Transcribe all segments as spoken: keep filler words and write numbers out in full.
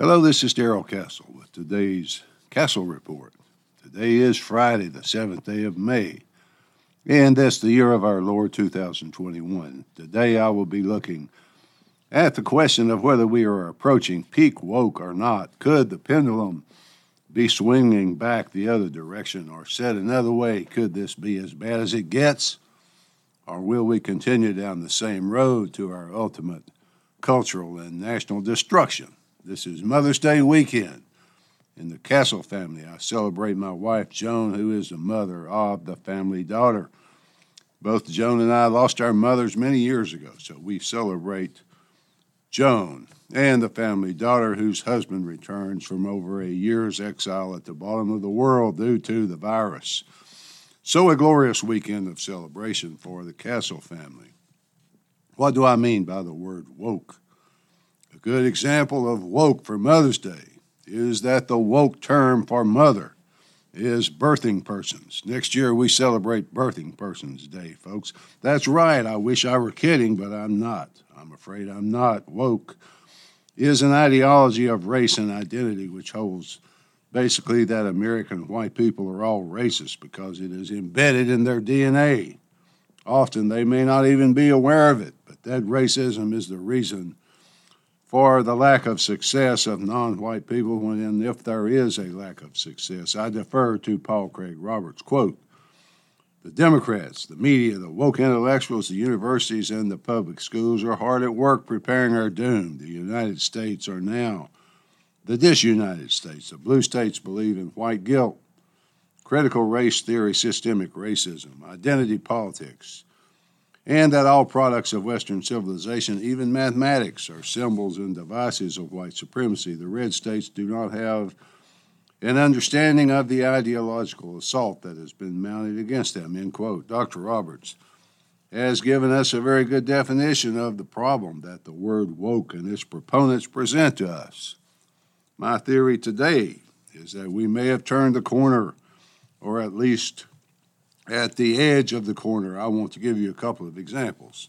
Hello, this is Darrell Castle with today's Castle Report. Today is Friday, the seventh day of May, and that's the year of our Lord two thousand twenty-one. Today I will be looking at the question of whether we are approaching peak woke or not. Could the pendulum be swinging back the other direction? Or said another way, could this be as bad as it gets? Or will we continue down the same road to our ultimate cultural and national destruction? This is Mother's Day weekend. In the Castle family, I celebrate my wife, Joan, who is the mother of the family daughter. Both Joan and I lost our mothers many years ago, so we celebrate Joan and the family daughter whose husband returns from over a year's exile at the bottom of the world due to the virus. So a glorious weekend of celebration for the Castle family. What do I mean by the word woke? A good example of woke for Mother's Day is that the woke term for mother is birthing persons. Next year we celebrate Birthing Persons Day, folks. That's right, I wish I were kidding, but I'm not. I'm afraid I'm not. Woke is an ideology of race and identity which holds basically that American white people are all racist because it is embedded in their D N A. Often they may not even be aware of it, but that racism is the reason for the lack of success of non-white people when and if there is a lack of success. I defer to Paul Craig Roberts, quote, "The Democrats, the media, the woke intellectuals, the universities, and the public schools are hard at work preparing our doom. The United States are now the disunited states. The blue states believe in white guilt, critical race theory, systemic racism, identity politics, and that all products of Western civilization, even mathematics, are symbols and devices of white supremacy. The red states do not have an understanding of the ideological assault that has been mounted against them," end quote. Doctor Roberts has given us a very good definition of the problem that the word woke and its proponents present to us. My theory today is that we may have turned the corner, or at least at the edge of the corner. I want to give you a couple of examples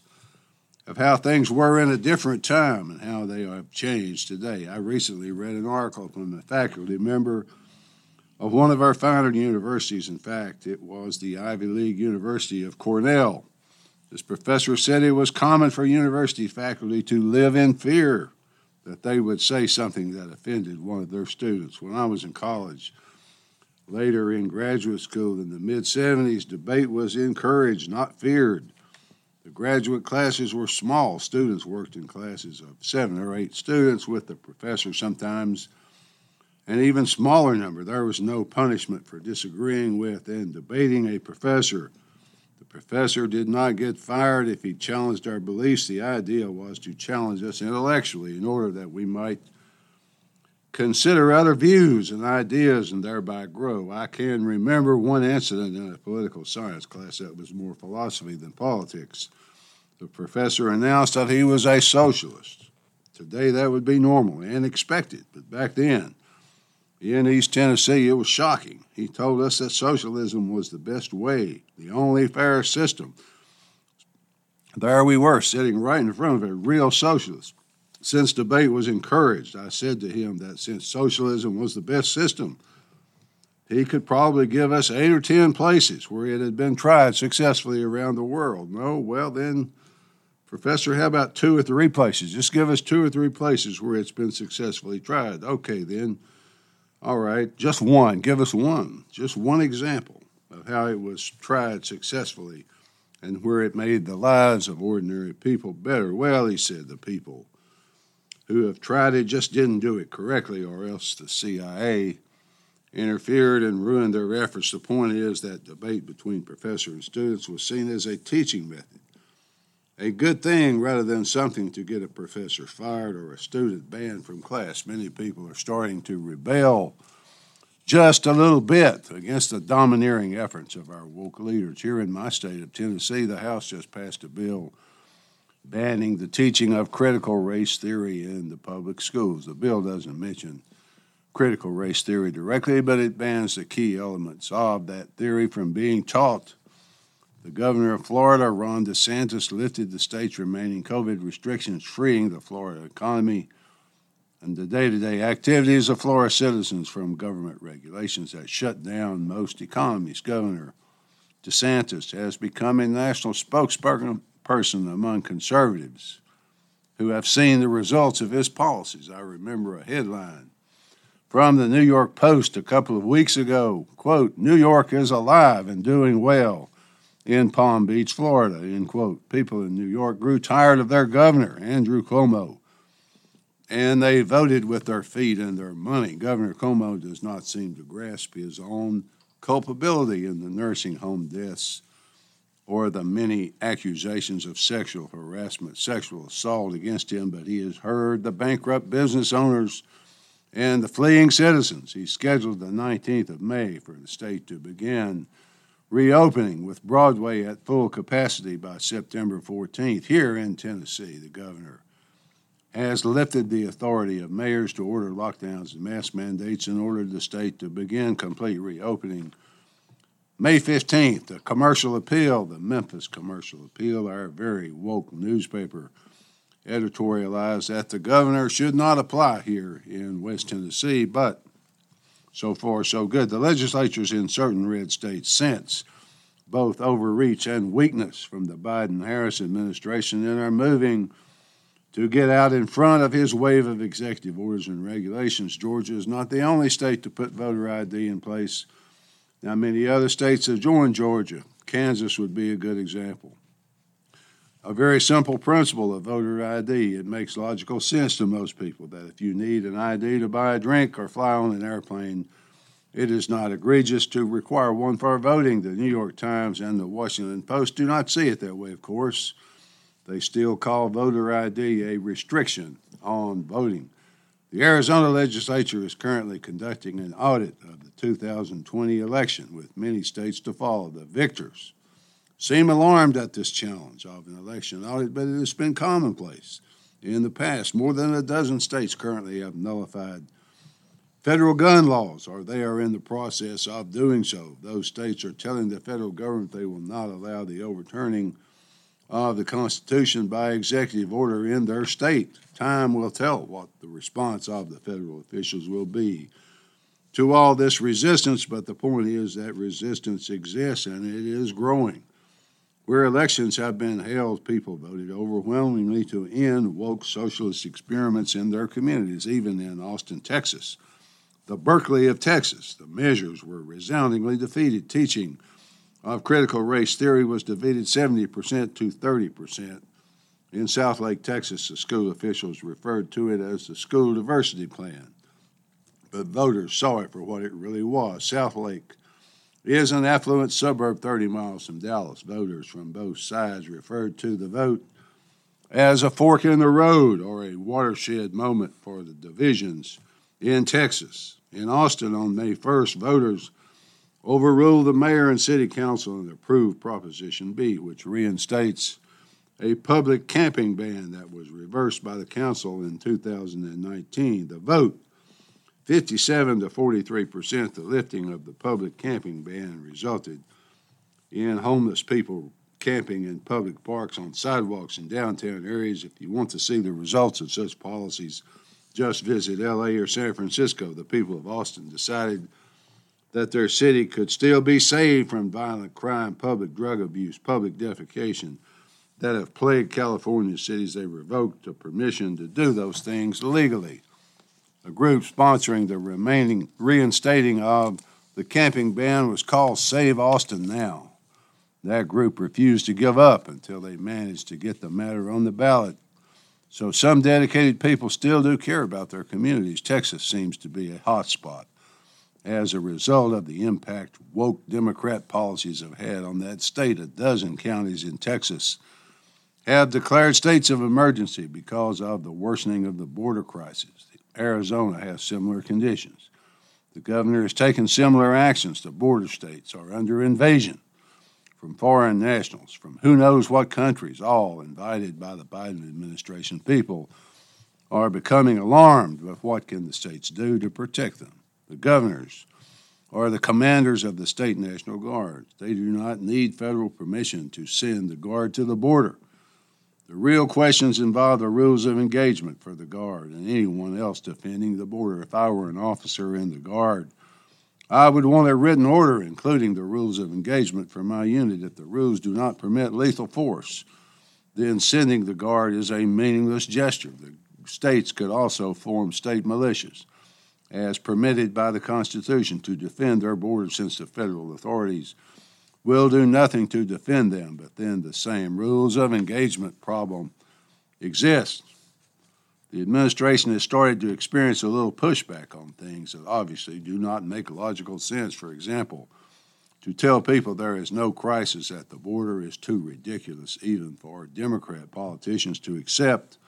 of how things were in a different time and how they have changed today. I recently read an article from a faculty member of one of our finer universities. In fact, it was the Ivy League University of Cornell. This professor said it was common for university faculty to live in fear that they would say something that offended one of their students. When I was in college, later in graduate school in the mid-seventies, debate was encouraged, not feared. The graduate classes were small. Students worked in classes of seven or eight students with the professor sometimes, an even smaller number. There was no punishment for disagreeing with and debating a professor. The professor did not get fired if he challenged our beliefs. The idea was to challenge us intellectually in order that we might consider other views and ideas and thereby grow. I can remember one incident in a political science class that was more philosophy than politics. The professor announced that he was a socialist. Today that would be normal and expected, but back then, in East Tennessee, it was shocking. He told us that socialism was the best way, the only fair system. There we were, sitting right in front of a real socialist. Since debate was encouraged, I said to him that since socialism was the best system, he could probably give us eight or ten places where it had been tried successfully around the world. No, well then, Professor, how about two or three places? Just give us two or three places where it's been successfully tried. Okay then, all right, just one. Give us one. Just one example of how it was tried successfully and where it made the lives of ordinary people better. Well, he said, the people who have tried it just didn't do it correctly, or else the C I A interfered and ruined their efforts. The point is that debate between professor and students was seen as a teaching method, a good thing rather than something to get a professor fired or a student banned from class. Many people are starting to rebel just a little bit against the domineering efforts of our woke leaders. Here in my state of Tennessee, the House just passed a bill banning the teaching of critical race theory in the public schools. The bill doesn't mention critical race theory directly, but it bans the key elements of that theory from being taught. The governor of Florida, Ron DeSantis, lifted the state's remaining COVID restrictions, freeing the Florida economy and the day-to-day activities of Florida citizens from government regulations that shut down most economies. Governor DeSantis has become a national spokesperson among conservatives who have seen the results of his policies. I remember a headline from the New York Post a couple of weeks ago, quote, "New York is alive and doing well in Palm Beach, Florida," end quote. People in New York grew tired of their governor, Andrew Cuomo, and they voted with their feet and their money. Governor Cuomo does not seem to grasp his own culpability in the nursing home deaths or the many accusations of sexual harassment, sexual assault against him, but he has heard the bankrupt business owners and the fleeing citizens. He scheduled the nineteenth of May for the state to begin reopening with Broadway at full capacity by September fourteenth. Here in Tennessee, the governor has lifted the authority of mayors to order lockdowns and mask mandates and ordered the state to begin complete reopening May fifteenth. The Commercial Appeal, the Memphis Commercial Appeal, our very woke newspaper, editorialized that the governor should not apply here in West Tennessee, but so far, so good. The legislatures in certain red states sense both overreach and weakness from the Biden-Harris administration and are moving to get out in front of his wave of executive orders and regulations. Georgia is not the only state to put voter I D in place. Now, many other states have joined Georgia. Kansas would be a good example. A very simple principle of voter I D. It makes logical sense to most people that if you need an I D to buy a drink or fly on an airplane, it is not egregious to require one for voting. The New York Times and the Washington Post do not see it that way, of course. They still call voter I D a restriction on voting. The Arizona legislature is currently conducting an audit of the two thousand twenty election, with many states to follow. The victors seem alarmed at this challenge of an election audit, but it has been commonplace in the past. More than a dozen states currently have nullified federal gun laws, or they are in the process of doing so. Those states are telling the federal government they will not allow the overturning of the Constitution by executive order in their state. Time will tell what the response of the federal officials will be to all this resistance, but the point is that resistance exists and it is growing. Where elections have been held, people voted overwhelmingly to end woke socialist experiments in their communities, even in Austin, Texas, the Berkeley of Texas. The measures were resoundingly defeated. Teaching of critical race theory was defeated seventy percent to thirty percent. In Southlake, Texas, the school officials referred to it as the school diversity plan, but voters saw it for what it really was. Southlake is an affluent suburb thirty miles from Dallas. Voters from both sides referred to the vote as a fork in the road or a watershed moment for the divisions in Texas. In Austin on May first, voters overruled the mayor and city council and approved Proposition B, which reinstates a public camping ban that was reversed by the council in two thousand nineteen. The vote, fifty-seven to forty-three percent, the lifting of the public camping ban resulted in homeless people camping in public parks, on sidewalks, in downtown areas. If you want to see the results of such policies, just visit L A or San Francisco. The people of Austin decided that their city could still be saved from violent crime, public drug abuse, public defecation that have plagued California cities. They revoked the permission to do those things legally. A group sponsoring the remaining reinstating of the camping ban was called Save Austin Now. That group refused to give up until they managed to get the matter on the ballot. So some dedicated people still do care about their communities. Texas seems to be a hot spot as a result of the impact woke Democrat policies have had on that state. A dozen counties in Texas have declared states of emergency because of the worsening of the border crisis. Arizona has similar conditions. The governor has taken similar actions. The border states are under invasion from foreign nationals, from who knows what countries, all invited by the Biden administration. People are becoming alarmed, but what can the states do to protect them? The governors are the commanders of the state National Guard. They do not need federal permission to send the Guard to the border. The real questions involve the rules of engagement for the Guard and anyone else defending the border. If I were an officer in the Guard, I would want a written order, including the rules of engagement for my unit. If the rules do not permit lethal force, then sending the Guard is a meaningless gesture. The states could also form state militias, as permitted by the Constitution, to defend their border, since the federal authorities will do nothing to defend them. But then the same rules of engagement problem exists. The administration has started to experience a little pushback on things that obviously do not make logical sense. For example, to tell people there is no crisis at the border is too ridiculous even for Democrat politicians to accept.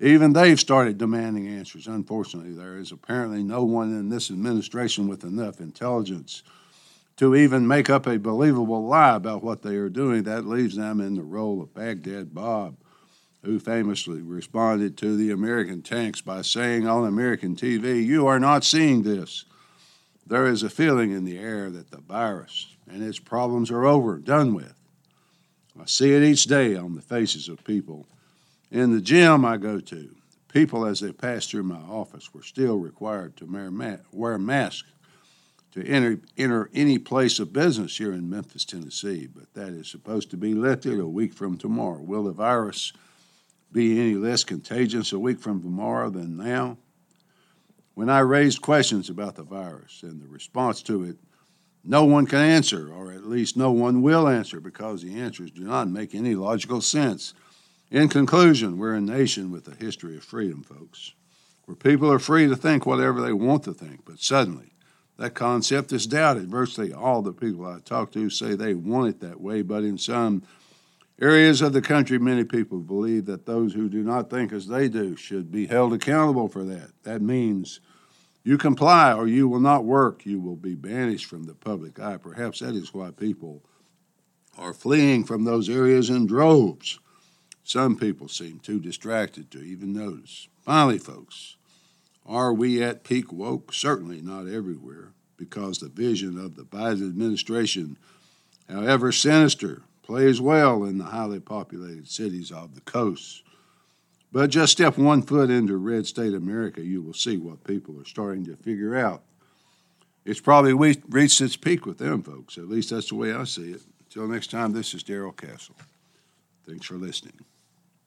Even they've started demanding answers. Unfortunately, there is apparently no one in this administration with enough intelligence to even make up a believable lie about what they are doing. That leaves them in the role of Baghdad Bob, who famously responded to the American tanks by saying on American T V, "You are not seeing this. There is a feeling in the air that the virus and its problems are over, done with. I see it each day on the faces of people in the gym I go to. People, as they passed through my office, were still required to wear masks to enter, enter any place of business here in Memphis, Tennessee, but that is supposed to be lifted a week from tomorrow. Will the virus be any less contagious a week from tomorrow than now?" When I raised questions about the virus and the response to it, no one can answer, or at least no one will answer, because the answers do not make any logical sense. In conclusion, we're a nation with a history of freedom, folks, where people are free to think whatever they want to think, but suddenly that concept is doubted. Virtually all the people I talk to say they want it that way, but in some areas of the country, many people believe that those who do not think as they do should be held accountable for that. That means you comply or you will not work. You will be banished from the public eye. Perhaps that is why people are fleeing from those areas in droves. Some people seem too distracted to even notice. Finally, folks, are we at peak woke? Certainly not everywhere, because the vision of the Biden administration, however sinister, plays well in the highly populated cities of the coast. But just step one foot into red state America, you will see what people are starting to figure out. It's probably reached its peak with them, folks. At least that's the way I see it. Until next time, this is Darrell Castle. Thanks for listening.